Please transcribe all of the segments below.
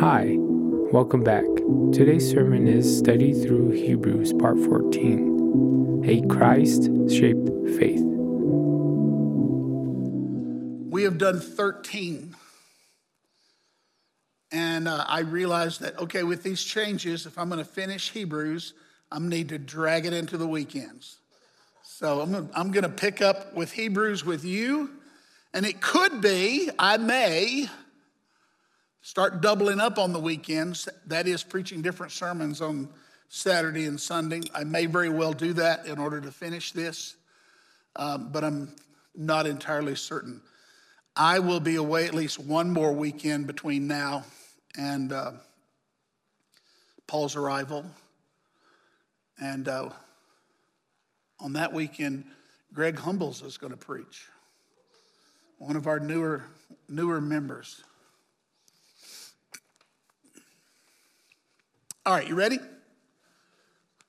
Hi, welcome back. Today's sermon is Study Through Hebrews, Part 14, A Christ-Shaped Faith. We have done 13, and I realized that, okay, with these changes, if I'm going to finish Hebrews, I'm going to need to drag it into the weekends. So I'm going to pick up with Hebrews with you, and it could be, I may start doubling up on the weekends, that is preaching different sermons on Saturday and Sunday. I may very well do that in order to finish this, but I'm not entirely certain. I will be away at least one more weekend between now and Paul's arrival. And on that weekend, Greg Humbles is going to preach, one of our newer members. All right, you ready?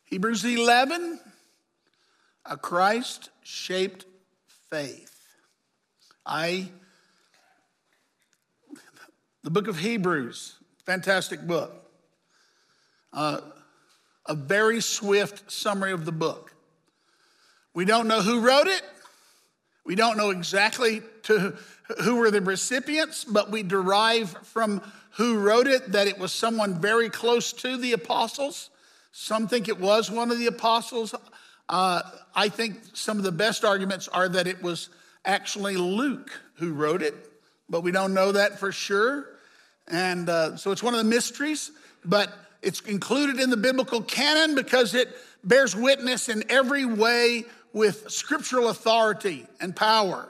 Hebrews 11, a Christ-shaped faith. The book of Hebrews, fantastic book. A very swift summary of the book. We don't know who wrote it. We don't know exactly who were the recipients, but we derive from who wrote it that it was someone very close to the apostles. Some think it was one of the apostles. I think some of the best arguments are that it was actually Luke who wrote it, but we don't know that for sure. And so it's one of the mysteries, but it's included in the biblical canon because it bears witness in every way with scriptural authority and power.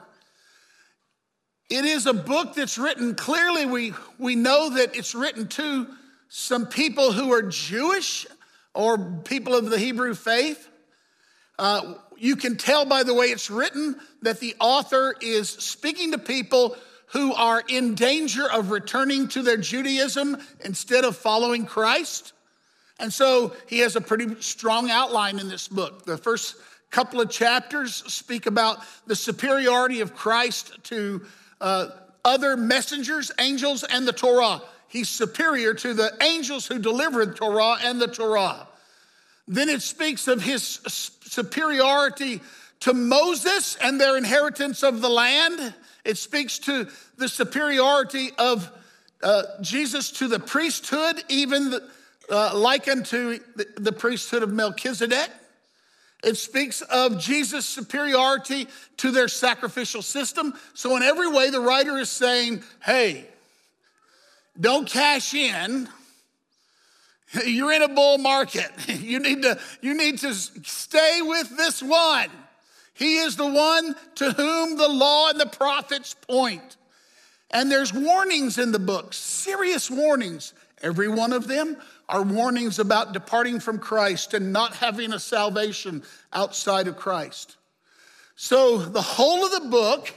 It is a book that's written, clearly we know that it's written to some people who are Jewish or people of the Hebrew faith. You can tell by the way it's written that the author is speaking to people who are in danger of returning to their Judaism instead of following Christ. And so he has a pretty strong outline in this book. The first couple of chapters speak about the superiority of Christ to other messengers, angels, and the Torah. He's superior to the angels who delivered Torah and the Torah. Then it speaks of his superiority to Moses and their inheritance of the land. It speaks to the superiority of Jesus to the priesthood, even likened to the priesthood of Melchizedek. It speaks of Jesus' superiority to their sacrificial system. So in every way, the writer is saying, hey, don't cash in. You're in a bull market. You need to stay with this one. He is the one to whom the law and the prophets point. And there's warnings in the book, serious warnings. Every one of them are warnings about departing from Christ and not having a salvation outside of Christ. So the whole of the book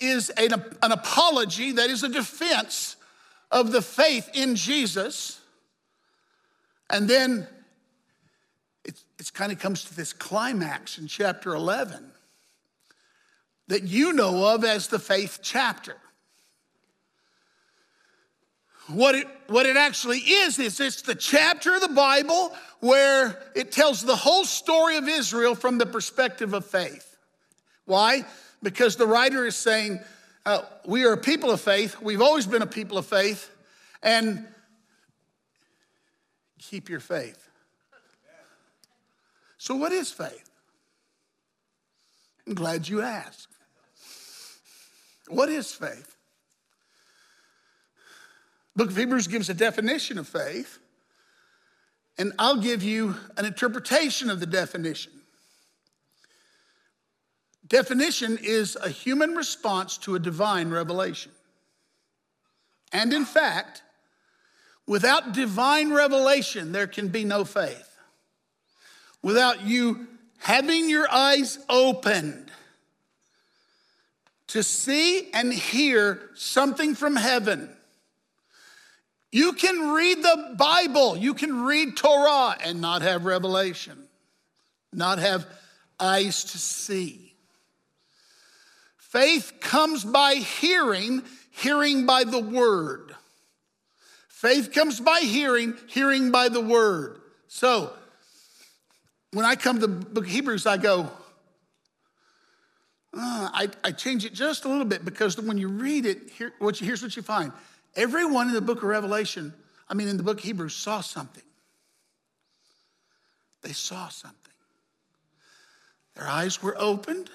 is an apology, that is a defense of the faith in Jesus. And then it kind of comes to this climax in chapter 11 that you know of as the faith chapter. What it actually is it's the chapter of the Bible where it tells the whole story of Israel from the perspective of faith. Why? Because the writer is saying, we are a people of faith. We've always been a people of faith. And keep your faith. So what is faith? I'm glad you asked. What is faith? The book of Hebrews gives a definition of faith, and I'll give you an interpretation of the definition. Definition is a human response to a divine revelation. And in fact, without divine revelation, there can be no faith. Without you having your eyes opened to see and hear something from heaven, you can read the Bible, you can read Torah and not have revelation, not have eyes to see. Faith comes by hearing, hearing by the word. Faith comes by hearing, hearing by the word. So when I come to the book of Hebrews, I go, I change it just a little bit, because when you read it, here's what you find. Everyone in the book of Revelation, in the book of Hebrews, saw something. They saw something. Their eyes were opened,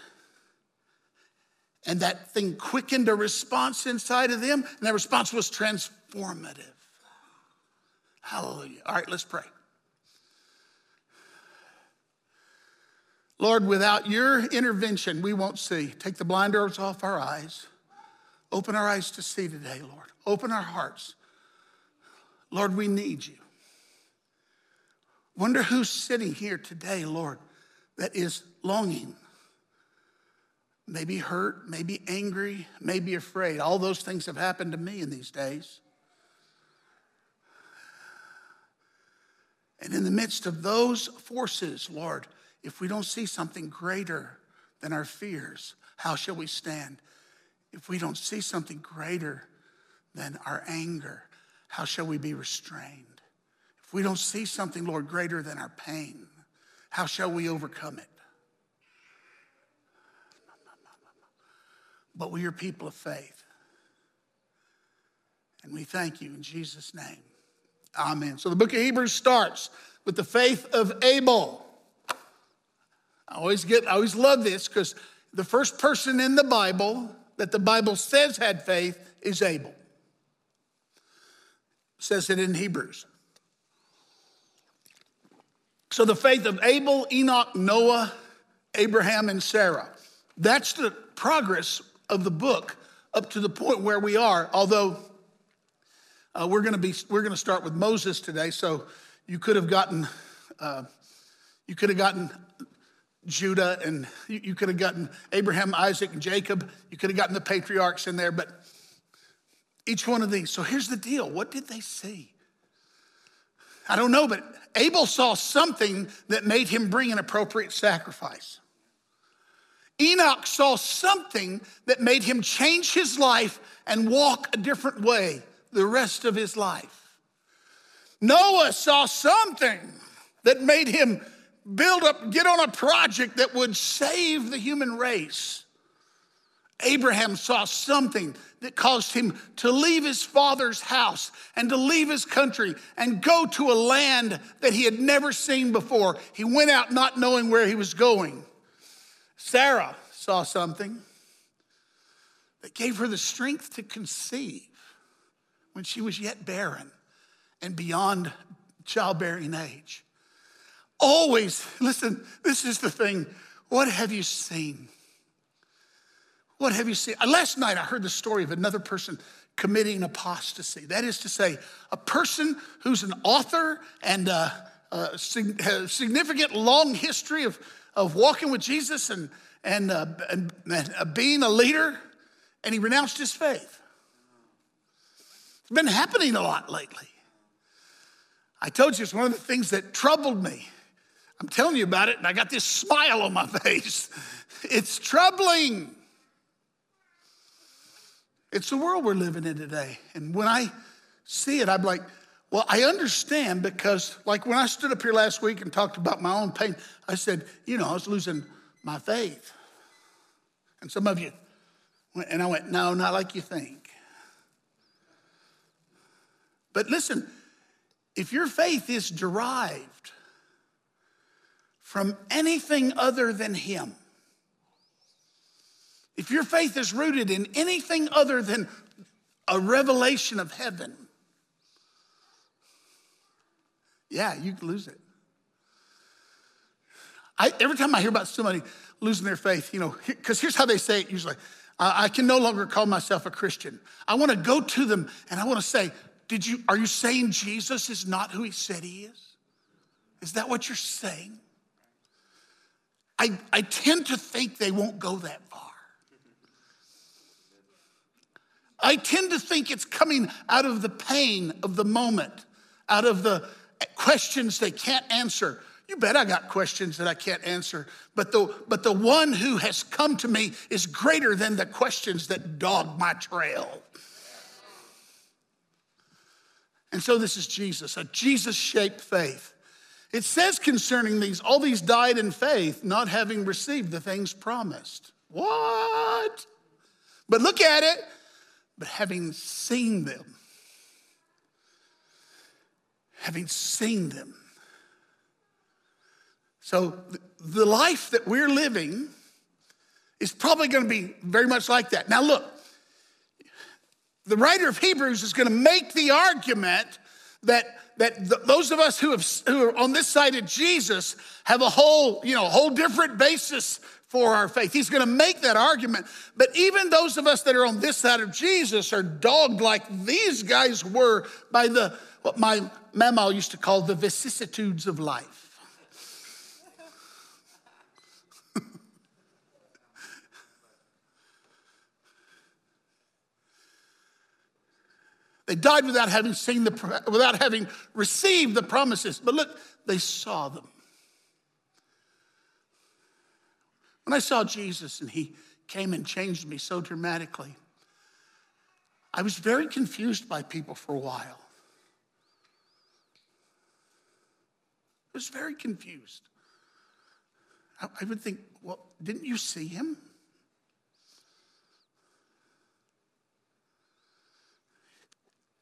and that thing quickened a response inside of them, and that response was transformative. Hallelujah. All right, let's pray. Lord, without your intervention, we won't see. Take the blinders off our eyes. Open our eyes to see today, Lord. Open our hearts. Lord, we need you. Wonder who's sitting here today, Lord, that is longing. Maybe hurt, maybe angry, maybe afraid. All those things have happened to me in these days. And in the midst of those forces, Lord, if we don't see something greater than our fears, how shall we stand? If we don't see something greater than our anger, how shall we be restrained? If we don't see something, Lord, greater than our pain, how shall we overcome it? But we are people of faith. And we thank you in Jesus' name. Amen. So the book of Hebrews starts with the faith of Abel. I always love this, because the first person in the Bible that the Bible says had faith is Abel. It says it in Hebrews. So the faith of Abel, Enoch, Noah, Abraham, and Sarah. That's the progress of the book up to the point where we are, although we're going to start with Moses today, so you could have gotten Judah, and you could have gotten Abraham, Isaac, and Jacob. You could have gotten the patriarchs in there, but each one of these. So here's the deal. What did they see? I don't know, but Abel saw something that made him bring an appropriate sacrifice. Enoch saw something that made him change his life and walk a different way the rest of his life. Noah saw something that made him get on a project that would save the human race. Abraham saw something that caused him to leave his father's house and to leave his country and go to a land that he had never seen before. He went out not knowing where he was going. Sarah saw something that gave her the strength to conceive when she was yet barren and beyond childbearing age. Always, listen, this is the thing. What have you seen? What have you seen? Last night I heard the story of another person committing apostasy. That is to say, a person who's an author and a significant long history of walking with Jesus and being a leader, and he renounced his faith. It's been happening a lot lately. I told you it's one of the things that troubled me. I'm telling you about it, and I got this smile on my face. It's troubling. It's the world we're living in today. And when I see it, I'm like, well, I understand, because like when I stood up here last week and talked about my own pain, I said, I was losing my faith. And some of you, and I went, no, not like you think. But listen, if your faith is derived from anything other than him, if your faith is rooted in anything other than a revelation of heaven, yeah, you can lose it. Every time I hear about somebody losing their faith, because here's how they say it usually. I can no longer call myself a Christian. I want to go to them and I want to say, are you saying Jesus is not who he said he is? Is that what you're saying? I tend to think they won't go that far. I tend to think it's coming out of the pain of the moment, out of the questions they can't answer. You bet I got questions that I can't answer, but the one who has come to me is greater than the questions that dog my trail. And so this is Jesus, a Jesus-shaped faith. It says concerning these, all these died in faith, not having received the things promised. What? But look at it. But having seen them. So the life that we're living is probably going to be very much like that. Now look, the writer of Hebrews is going to make the argument that those of us who are on this side of Jesus have a whole different basis for our faith. He's going to make that argument. But even those of us that are on this side of Jesus are dogged like these guys were by what my mama used to call the vicissitudes of life. They died without having received the promises. But look, they saw them. When I saw Jesus and he came and changed me so dramatically, I was very confused by people for a while. I was very confused. I would think, well, didn't you see him?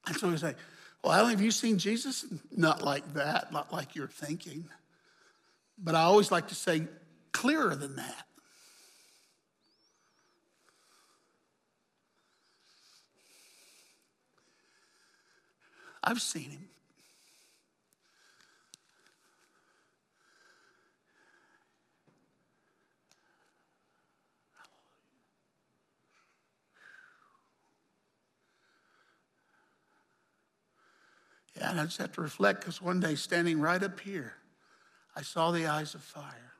And so he's like, well, Alan, have you seen Jesus? Not like that, not like you're thinking. But I always like to say, clearer than that. I've seen him. And I just have to reflect, because one day standing right up here, I saw the eyes of fire.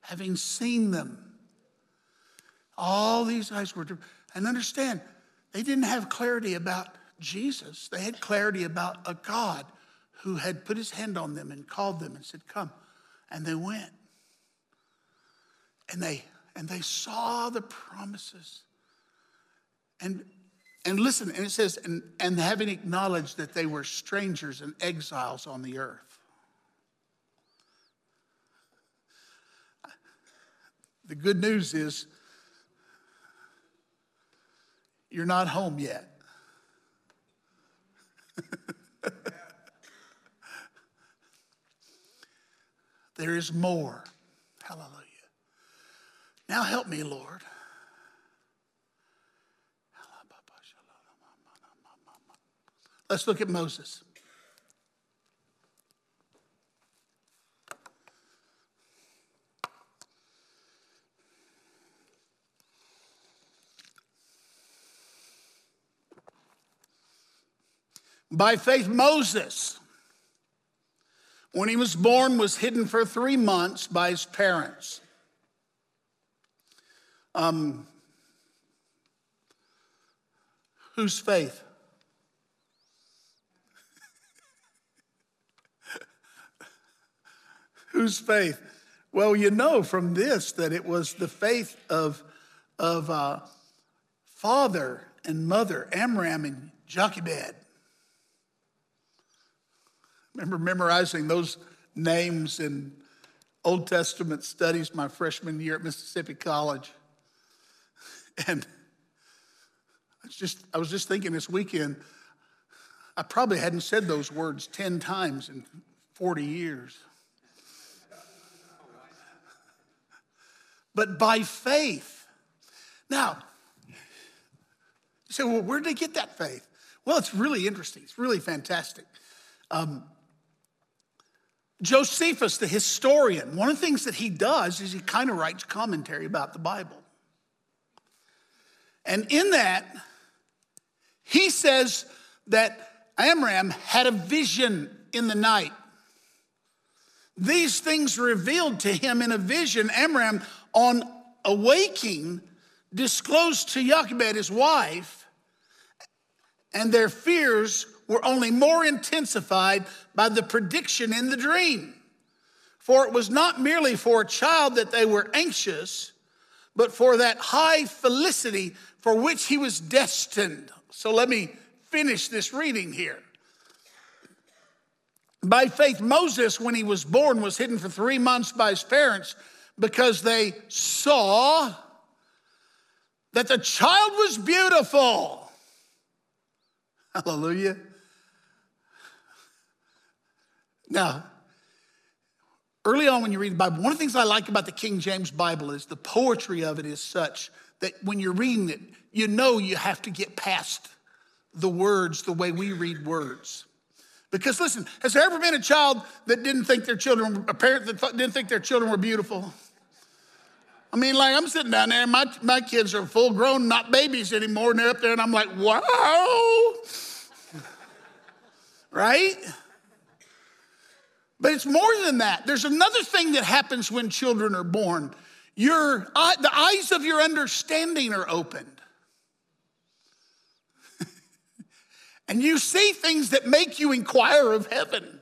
Having seen them, all these eyes were different. And understand, they didn't have clarity about Jesus. They had clarity about a God who had put his hand on them and called them and said, come. And they went. And they saw the promises. And listen, and it says, and having acknowledged that they were strangers and exiles on the earth. The good news is you're not home yet. There is more. Hallelujah. Now help me, Lord. Let's look at Moses. By faith, Moses, when he was born, was hidden for 3 months by his parents. Whose faith? Whose faith? Well, you know from this that it was the faith of father and mother, Amram and Jochebed. Remember memorizing those names in Old Testament studies my freshman year at Mississippi College. And I was just thinking this weekend, I probably hadn't said those words 10 times in 40 years. But by faith. Now, you say, well, where did they get that faith? Well, it's really interesting. It's really fantastic. Josephus, the historian, one of the things that he does is he kind of writes commentary about the Bible. And in that, he says that Amram had a vision in the night. These things revealed to him in a vision. Amram, on awaking, disclosed to Jochebed, his wife, and their fears were only more intensified by the prediction in the dream. For it was not merely for a child that they were anxious, but for that high felicity for which he was destined. So let me finish this reading here. By faith, Moses, when he was born, was hidden for 3 months by his parents because they saw that the child was beautiful. Hallelujah. Now, early on when you read the Bible, one of the things I like about the King James Bible is the poetry of it is such that when you're reading it, you know you have to get past the words the way we read words. Because listen, has there ever been a child that didn't think their children, a parent that didn't think their children were beautiful? I mean, like I'm sitting down there and my kids are full grown, not babies anymore, and they're up there and I'm like, wow, right? But it's more than that. There's another thing that happens when children are born. The eyes of your understanding are opened. And you see things that make you inquire of heaven.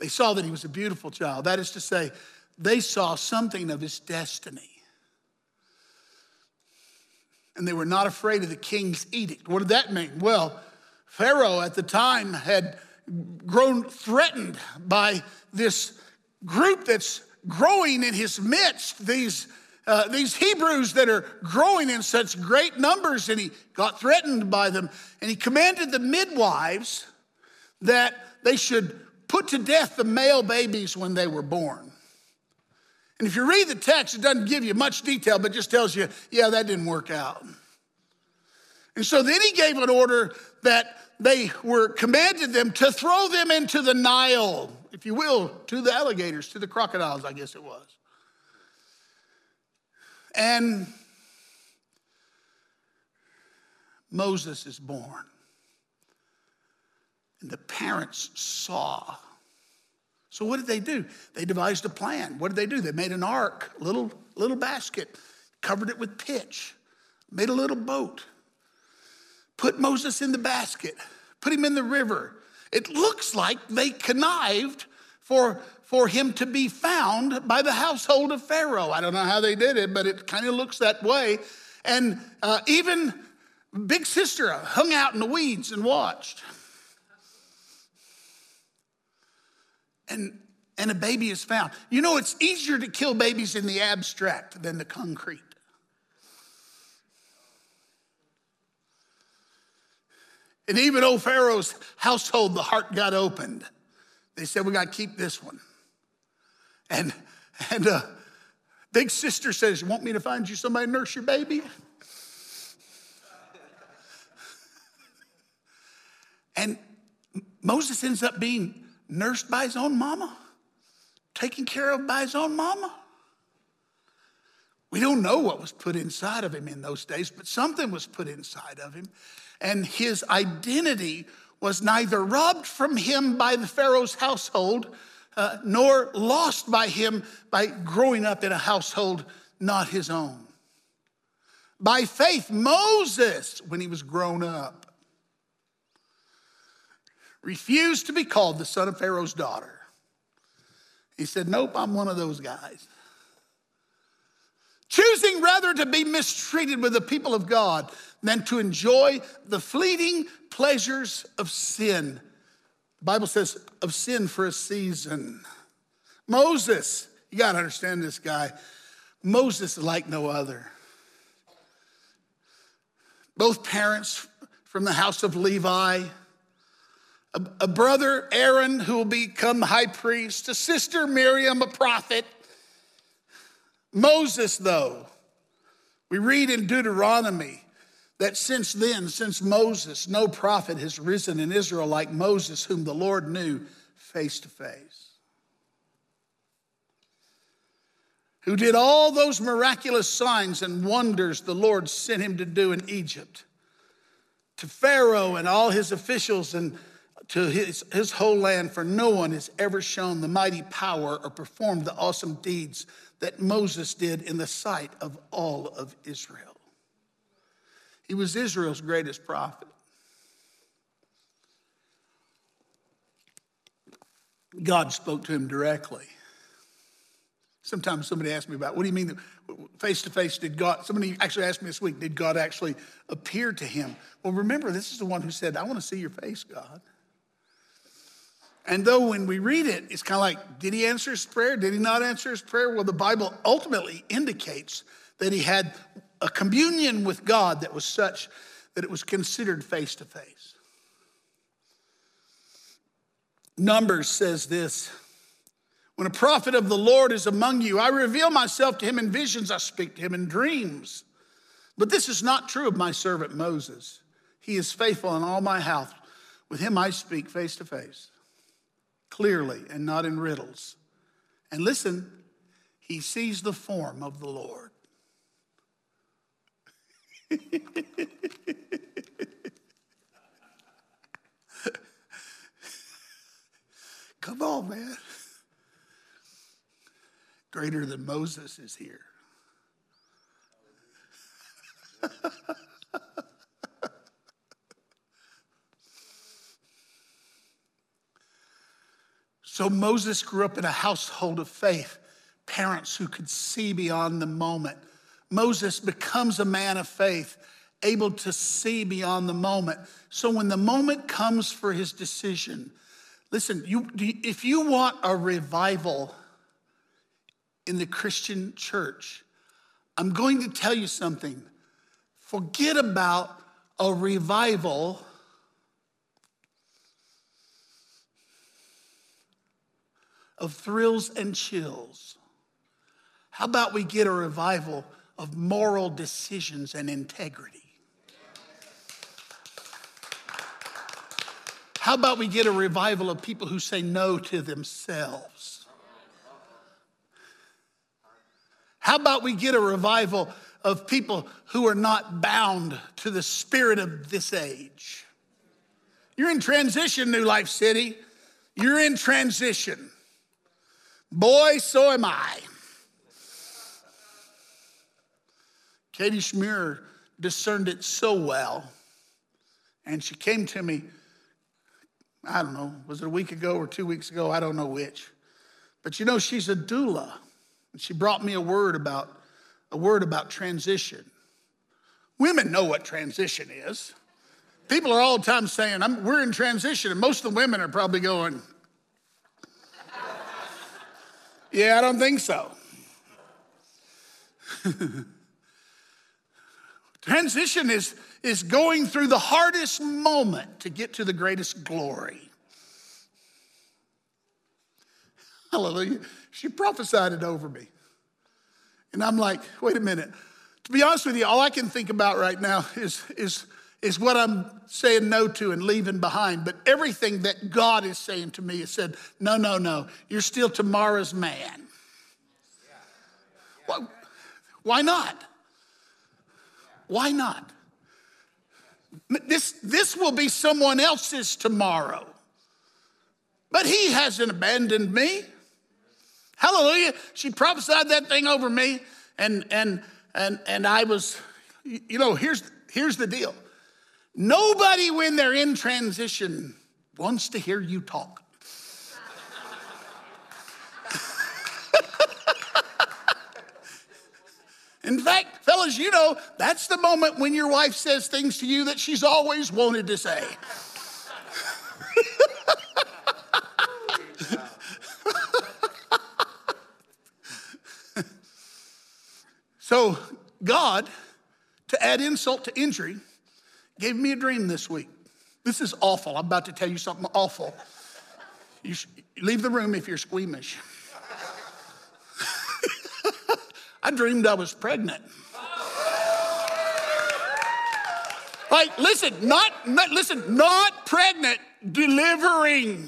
They saw that he was a beautiful child. That is to say, they saw something of his destiny. And they were not afraid of the king's edict. What did that mean? Well, Pharaoh at the time had grown threatened by this group that's growing in his midst, these Hebrews that are growing in such great numbers, and he got threatened by them. And he commanded the midwives that they should put to death the male babies when they were born. And if you read the text, it doesn't give you much detail, but just tells you, yeah, that didn't work out. And so then he gave an order that they were commanded them to throw them into the Nile, if you will, to the alligators, to the crocodiles, I guess it was. And Moses is born. And the parents saw. So what did they do? They devised a plan. What did they do? They made an ark, a little basket, covered it with pitch, made a little boat, put Moses in the basket, put him in the river. It looks like they connived for him to be found by the household of Pharaoh. I don't know how they did it, but it kind of looks that way. And even big sister hung out in the weeds and watched. And a baby is found. You know, it's easier to kill babies in the abstract than the concrete. And even old Pharaoh's household, the heart got opened. They said, we got to keep this one. And big sister says, you want me to find you somebody to nurse your baby? And Moses ends up being nursed by his own mama, taken care of by his own mama. We don't know what was put inside of him in those days, but something was put inside of him. And his identity was neither robbed from him by the Pharaoh's household, nor lost by him by growing up in a household not his own. By faith, Moses, when he was grown up, refused to be called the son of Pharaoh's daughter. He said, nope, I'm one of those guys. Choosing rather to be mistreated with the people of God than to enjoy the fleeting pleasures of sin. The Bible says of sin for a season. Moses, you got to understand this guy. Moses is like no other. Both parents from the house of Levi. A brother, Aaron, who will become high priest. A sister, Miriam, a prophet. Moses, though, we read in Deuteronomy that since then, since Moses, no prophet has risen in Israel like Moses, whom the Lord knew face to face, who did all those miraculous signs and wonders the Lord sent him to do in Egypt, to Pharaoh and all his officials and to his whole land, for no one has ever shown the mighty power or performed the awesome deeds that Moses did in the sight of all of Israel. He was Israel's greatest prophet. God spoke to him directly. Sometimes somebody asks me about, what do you mean face-to-face, did God, somebody actually asked me this week, did God actually appear to him? Well, remember, this is the one who said, I want to see your face, God. And though when we read it, it's kind of like, did he answer his prayer? Did he not answer his prayer? Well, the Bible ultimately indicates that he had a communion with God that was such that it was considered face-to-face. Numbers says this, when a prophet of the Lord is among you, I reveal myself to him in visions. I speak to him in dreams. But this is not true of my servant Moses. He is faithful in all my house. With him I speak face to face, clearly and not in riddles. And listen, he sees the form of the Lord. Come on, man. Greater than Moses is here. So Moses grew up in a household of faith, parents who could see beyond the moment. Moses becomes a man of faith, able to see beyond the moment. So when the moment comes for his decision, listen, if you want a revival in the Christian church, I'm going to tell you something. Forget about a revival. Of thrills and chills. How about we get a revival of moral decisions and integrity? How about we get a revival of people who say no to themselves? How about we get a revival of people who are not bound to the spirit of this age? You're in transition, New Life City. You're in transition. Boy, so am I. Katie Schmier discerned it so well. And she came to me, I don't know, was it a week ago or 2 weeks ago? I don't know which. But you know, she's a doula. She brought me a word about transition. Women know what transition is. People are all the time saying, we're in transition. And most of the women are probably going, yeah, I don't think so. Transition is going through the hardest moment to get to the greatest glory. Hallelujah. She prophesied it over me. And I'm like, wait a minute. To be honest with you, all I can think about right now is what I'm saying no to and leaving behind. But everything that God is saying to me is said, no, no, no. You're still tomorrow's man. Well, why not? Why not? This will be someone else's tomorrow. But he hasn't abandoned me. Hallelujah. She prophesied that thing over me. And I was, you know, here's the deal. Nobody, when they're in transition, wants to hear you talk. In fact, fellas, you know, that's the moment when your wife says things to you that she's always wanted to say. So God, to add insult to injury, gave me a dream this week. This is awful. I'm about to tell you something awful. You should leave the room if you're squeamish. I dreamed I was pregnant. Like, listen, not pregnant, delivering.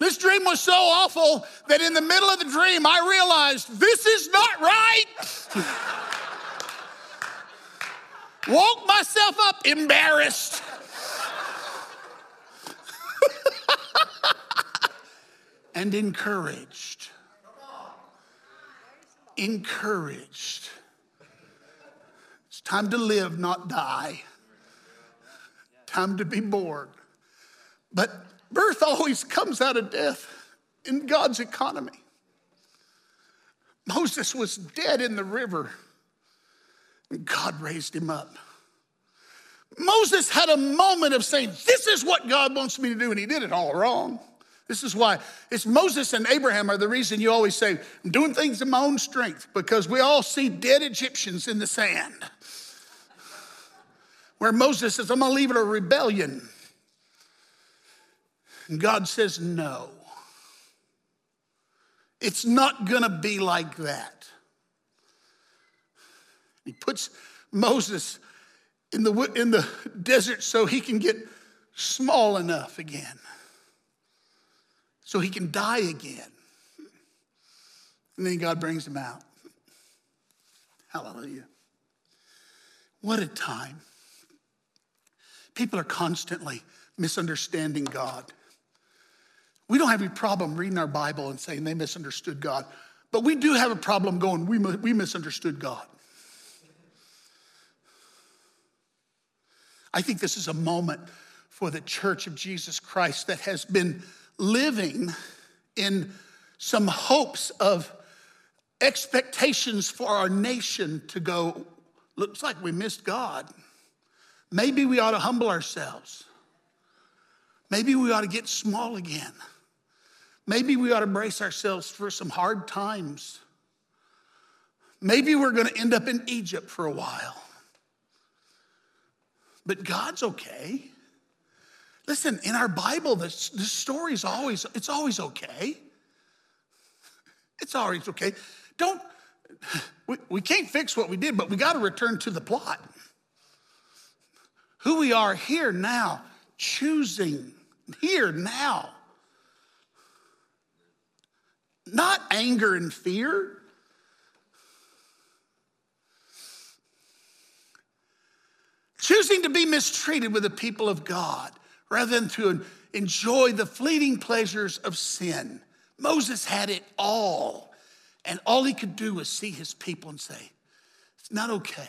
This dream was so awful that in the middle of the dream, I realized this is not right. Woke myself up embarrassed. And encouraged. Encouraged. It's time to live, not die. Time to be born. But birth always comes out of death. in God's economy. Moses was dead in the river, and God raised him up. Moses had a moment of saying, this is what God wants me to do, and he did it all wrong. This is why it's Moses and Abraham are the reason you always say, I'm doing things in my own strength, because we all see dead Egyptians in the sand. Where Moses says, I'm going to leave it a rebellion. And God says, no. It's not going to be like that. He puts Moses in the desert so he can get small enough again. So he can die again. And then God brings him out. Hallelujah. What a time. People are constantly misunderstanding God. We don't have any problem reading our Bible and saying they misunderstood God. But we do have a problem going, we misunderstood God. I think this is a moment for the Church of Jesus Christ that has been living in some hopes of expectations for our nation to go, looks like we missed God. Maybe we ought to humble ourselves. Maybe we ought to get small again. Maybe we ought to brace ourselves for some hard times. Maybe we're going to end up in Egypt for a while. But God's okay. Listen, in our Bible, this story is always, it's always okay. It's always okay. We can't fix what we did, but we got to return to the plot. Who we are here now, choosing here now. Not anger and fear. Choosing to be mistreated with the people of God rather than to enjoy the fleeting pleasures of sin. Moses had it all, and all he could do was see his people and say, it's not okay.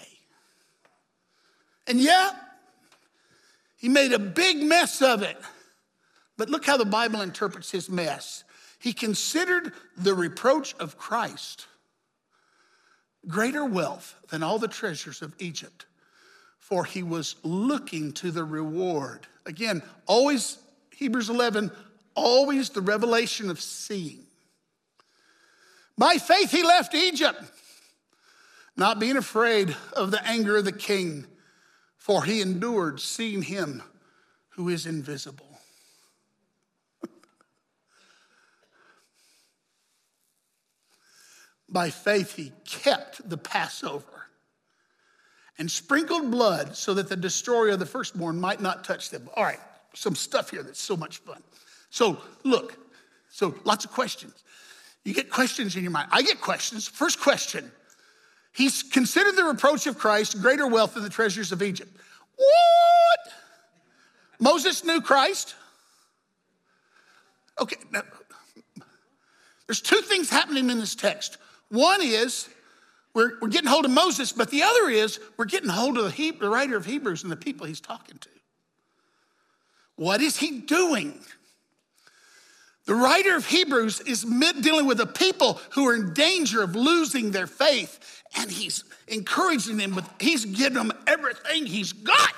And yeah, he made a big mess of it. But look how the Bible interprets his mess. He considered the reproach of Christ greater wealth than all the treasures of Egypt, for he was looking to the reward. Again, always, Hebrews 11, always the revelation of seeing. By faith he left Egypt, not being afraid of the anger of the king, for he endured, seeing him who is invisible. By faith he kept the Passover and sprinkled blood so that the destroyer of the firstborn might not touch them. All right, some stuff here that's so much fun. So look, so lots of questions. You get questions in your mind. I get questions. First question. He's considered the reproach of Christ greater wealth than the treasures of Egypt. What? Moses knew Christ? Okay, now, there's two things happening in this text. One is we're getting hold of Moses, but the other is we're getting hold of the writer of Hebrews and the people he's talking to. What is he doing? The writer of Hebrews is dealing with a people who are in danger of losing their faith, and he's encouraging them he's giving them everything he's got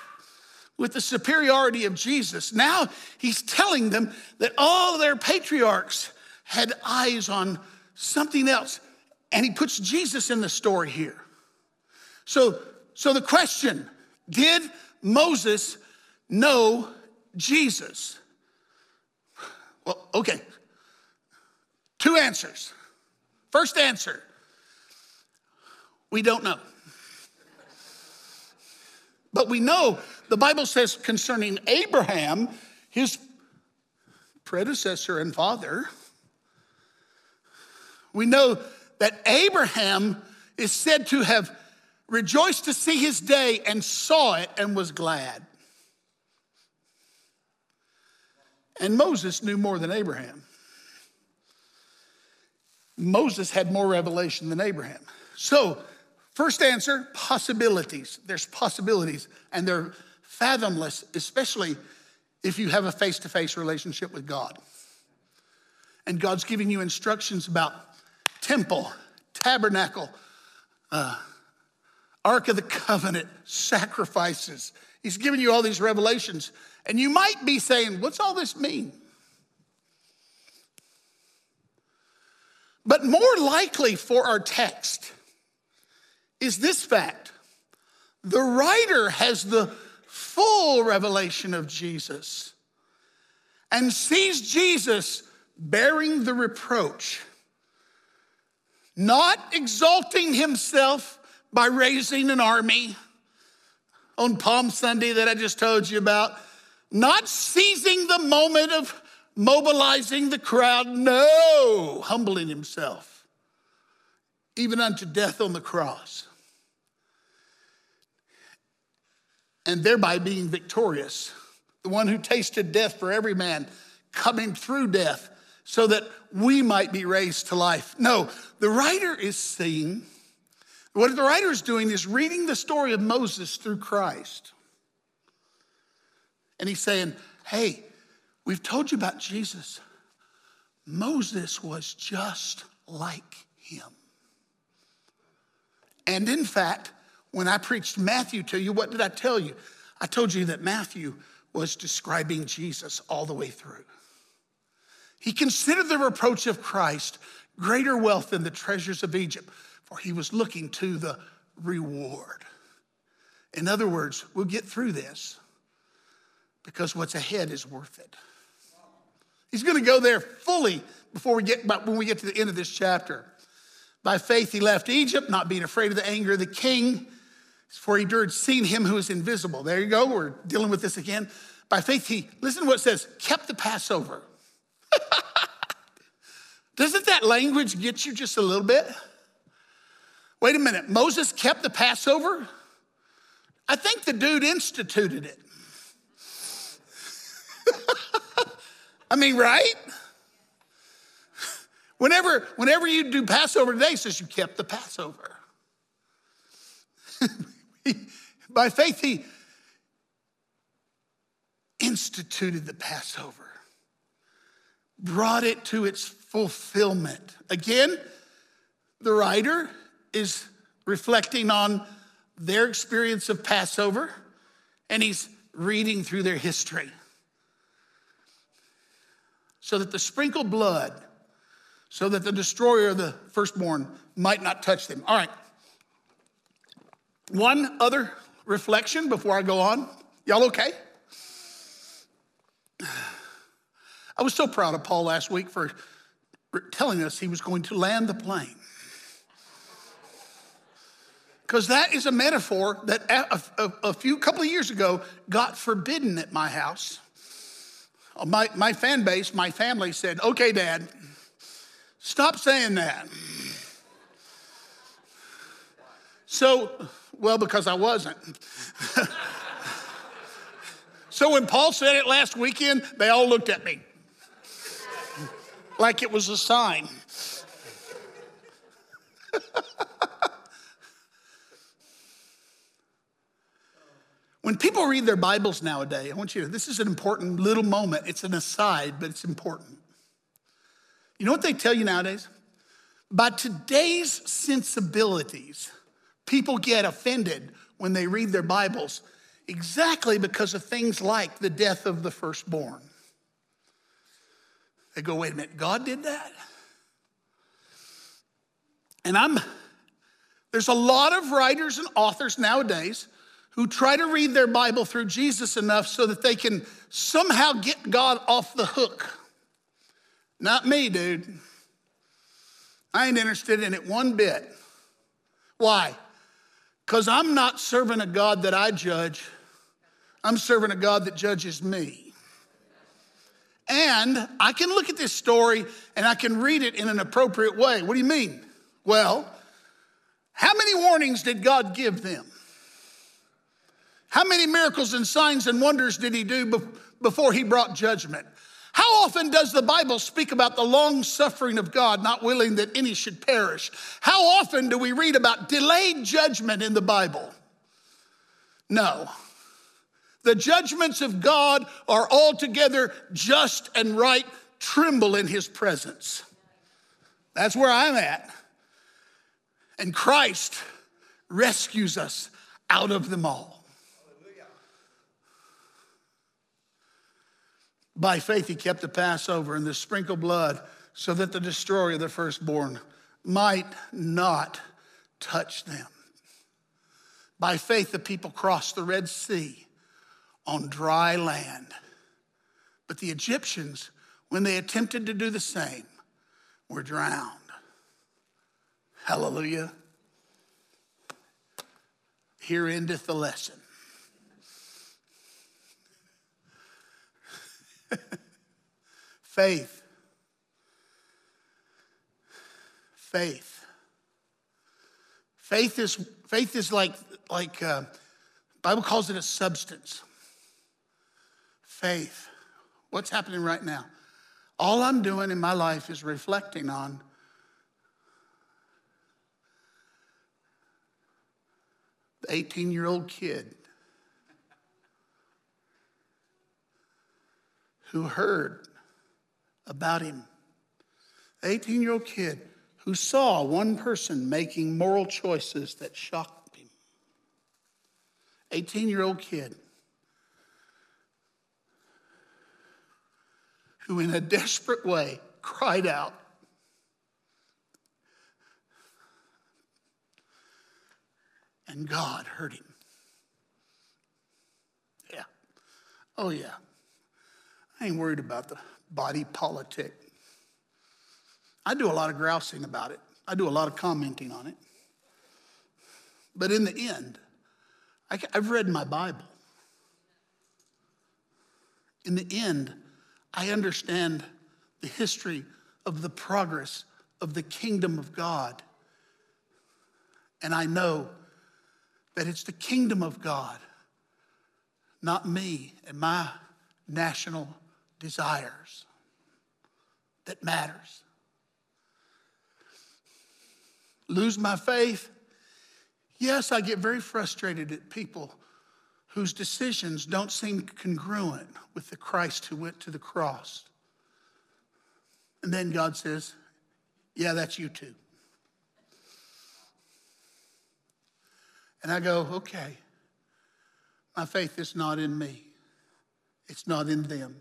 with the superiority of Jesus. Now he's telling them that all their patriarchs had eyes on something else, and he puts Jesus in the story here. So the question, did Moses know Jesus? Well, okay, two answers. First answer, we don't know. But we know the Bible says concerning Abraham, his predecessor and father, we know that Abraham is said to have rejoiced to see his day and saw it and was glad. And Moses knew more than Abraham. Moses had more revelation than Abraham. So, first answer, possibilities. There's possibilities, and they're fathomless, especially if you have a face-to-face relationship with God. and God's giving you instructions about temple, tabernacle, Ark of the Covenant, sacrifices. He's giving you all these revelations. And you might be saying, what's all this mean? But more likely for our text is this fact. The writer has the full revelation of Jesus and sees Jesus bearing the reproach, not exalting himself by raising an army on Palm Sunday that I just told you about, not seizing the moment of mobilizing the crowd, no, humbling himself, even unto death on the cross, and thereby being victorious. The one who tasted death for every man, coming through death so that we might be raised to life. No, the writer is seeing, what the writer is doing is reading the story of Moses through Christ. And he's saying, hey, we've told you about Jesus. Moses was just like him. And in fact, when I preached Matthew to you, what did I tell you? I told you that Matthew was describing Jesus all the way through. He considered the reproach of Christ greater wealth than the treasures of Egypt, for he was looking to the reward. In other words, we'll get through this, because what's ahead is worth it. He's going to go there fully when we get to the end of this chapter. By faith he left Egypt, not being afraid of the anger of the king, for he endured seeing him who is invisible. There you go, we're dealing with this again. By faith he, listen to what it says, kept the Passover. Doesn't that language get you just a little bit? Wait a minute, Moses kept the Passover? I think the dude instituted it. I mean, right? Whenever you do Passover today, it says you kept the Passover. By faith, he instituted the Passover, brought it to its fulfillment. Again, the writer is reflecting on their experience of Passover, and he's reading through their history. So that the sprinkled blood, so that the destroyer of the firstborn might not touch them. All right. One other reflection before I go on. Y'all okay? I was so proud of Paul last week for telling us he was going to land the plane. Because that is a metaphor that a couple of years ago got forbidden at my house. My fan base, my family said, okay, Dad, stop saying that. So, well, because I wasn't. So when Paul said it last weekend, they all looked at me like it was a sign. When people read their Bibles nowadays, I want you to, this is an important little moment. It's an aside, but it's important. You know what they tell you nowadays? By today's sensibilities, people get offended when they read their Bibles exactly because of things like the death of the firstborn. They go, wait a minute, God did that? And there's a lot of writers and authors nowadays who try to read their Bible through Jesus enough so that they can somehow get God off the hook. Not me, dude. I ain't interested in it one bit. Why? Because I'm not serving a God that I judge. I'm serving a God that judges me. And I can look at this story and I can read it in an appropriate way. What do you mean? Well, how many warnings did God give them? How many miracles and signs and wonders did he do before he brought judgment? How often does the Bible speak about the long suffering of God, not willing that any should perish? How often do we read about delayed judgment in the Bible? No. The judgments of God are altogether just and right tremble in his presence. That's where I'm at. And Christ rescues us out of them all. Hallelujah. By faith he kept the Passover and the sprinkled blood so that the destroyer of the firstborn might not touch them. By faith the people crossed the Red Sea on dry land. But the Egyptians, when they attempted to do the same, were drowned. Hallelujah. Here endeth the lesson. Faith. Faith. Faith is like the Bible calls it a substance. Faith. What's happening right now? All I'm doing in my life is reflecting on the 18-year-old kid who heard about him. The 18-year-old kid who saw one person making moral choices that shocked him. 18-year-old kid who in a desperate way cried out, and God heard him. Yeah. Oh, yeah. I ain't worried about the body politic. I do a lot of grousing about it. I do a lot of commenting on it. But in the end, I've read my Bible. In the end, I understand the history of the progress of the kingdom of God. And I know that it's the kingdom of God, not me and my national desires, that matters. Lose my faith? Yes, I get very frustrated at people whose decisions don't seem congruent with the Christ who went to the cross. And then God says, yeah, that's you too. And I go, okay, my faith is not in me. It's not in them.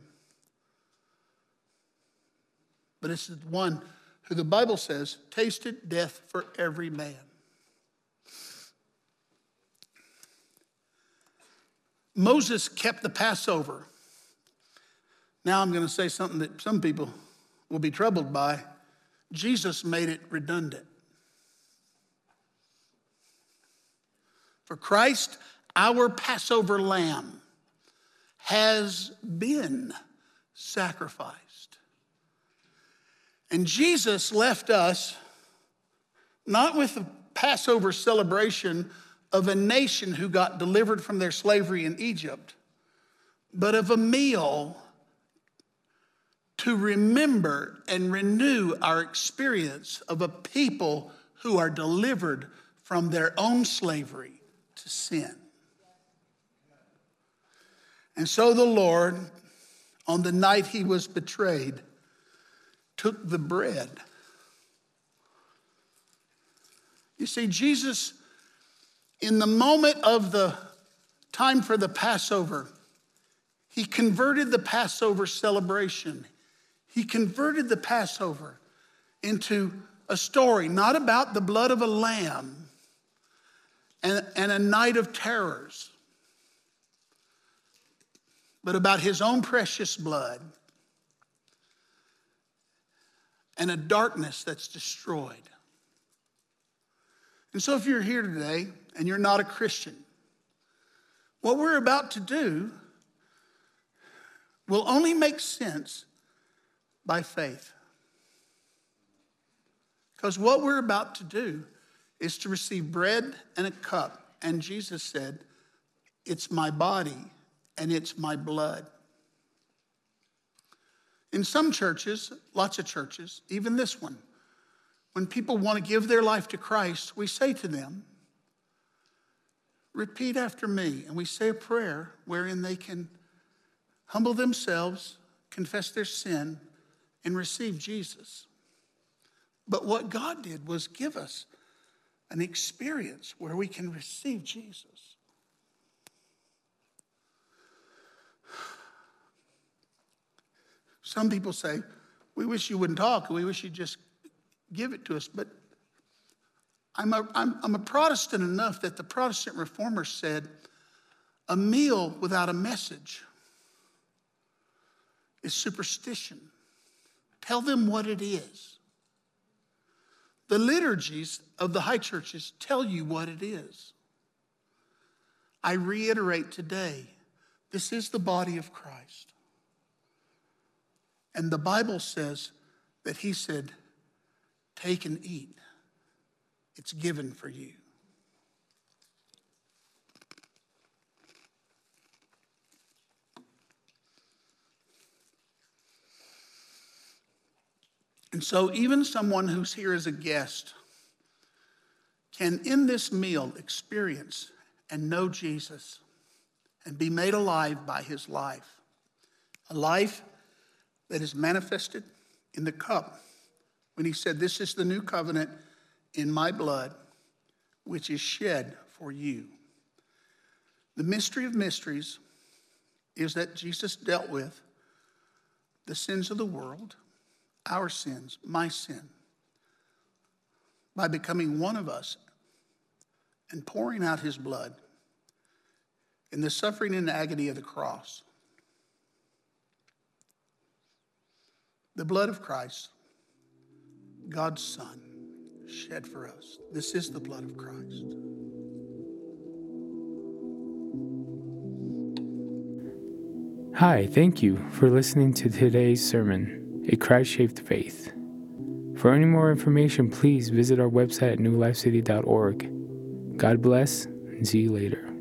But it's the one who the Bible says tasted death for every man. Moses kept the Passover. Now I'm going to say something that some people will be troubled by. Jesus made it redundant. For Christ, our Passover lamb, has been sacrificed. And Jesus left us not with the Passover celebration of a nation who got delivered from their slavery in Egypt, but of a meal to remember and renew our experience of a people who are delivered from their own slavery to sin. And so the Lord, on the night he was betrayed, took the bread. You see, Jesus, in the moment of the time for the Passover, he converted the Passover celebration. He converted the Passover into a story, not about the blood of a lamb and a night of terrors, but about his own precious blood and a darkness that's destroyed. And so if you're here today and you're not a Christian, what we're about to do will only make sense by faith. Because what we're about to do is to receive bread and a cup. And Jesus said, it's my body and it's my blood. In some churches, lots of churches, even this one, when people want to give their life to Christ, we say to them, repeat after me. And we say a prayer wherein they can humble themselves, confess their sin, and receive Jesus. But what God did was give us an experience where we can receive Jesus. Some people say, we wish you wouldn't talk. We wish you'd just give it to us. But I'm a Protestant enough that the Protestant reformers said, a meal without a message is superstition. Tell them what it is. The liturgies of the high churches tell you what it is. I reiterate today, this is the body of Christ. And the Bible says that he said, take and eat. It's given for you. And so even someone who's here as a guest can in this meal experience and know Jesus and be made alive by his life. A life that is manifested in the cup when he said, this is the new covenant in my blood, which is shed for you. The mystery of mysteries is that Jesus dealt with the sins of the world, our sins, my sin, by becoming one of us and pouring out his blood in the suffering and agony of the cross. The blood of Christ, God's Son, shed for us. This is the blood of Christ. Hi, thank you for listening to today's sermon, A Christ-Shaped Faith. For any more information, please visit our website at newlifecity.org. God bless, and see you later.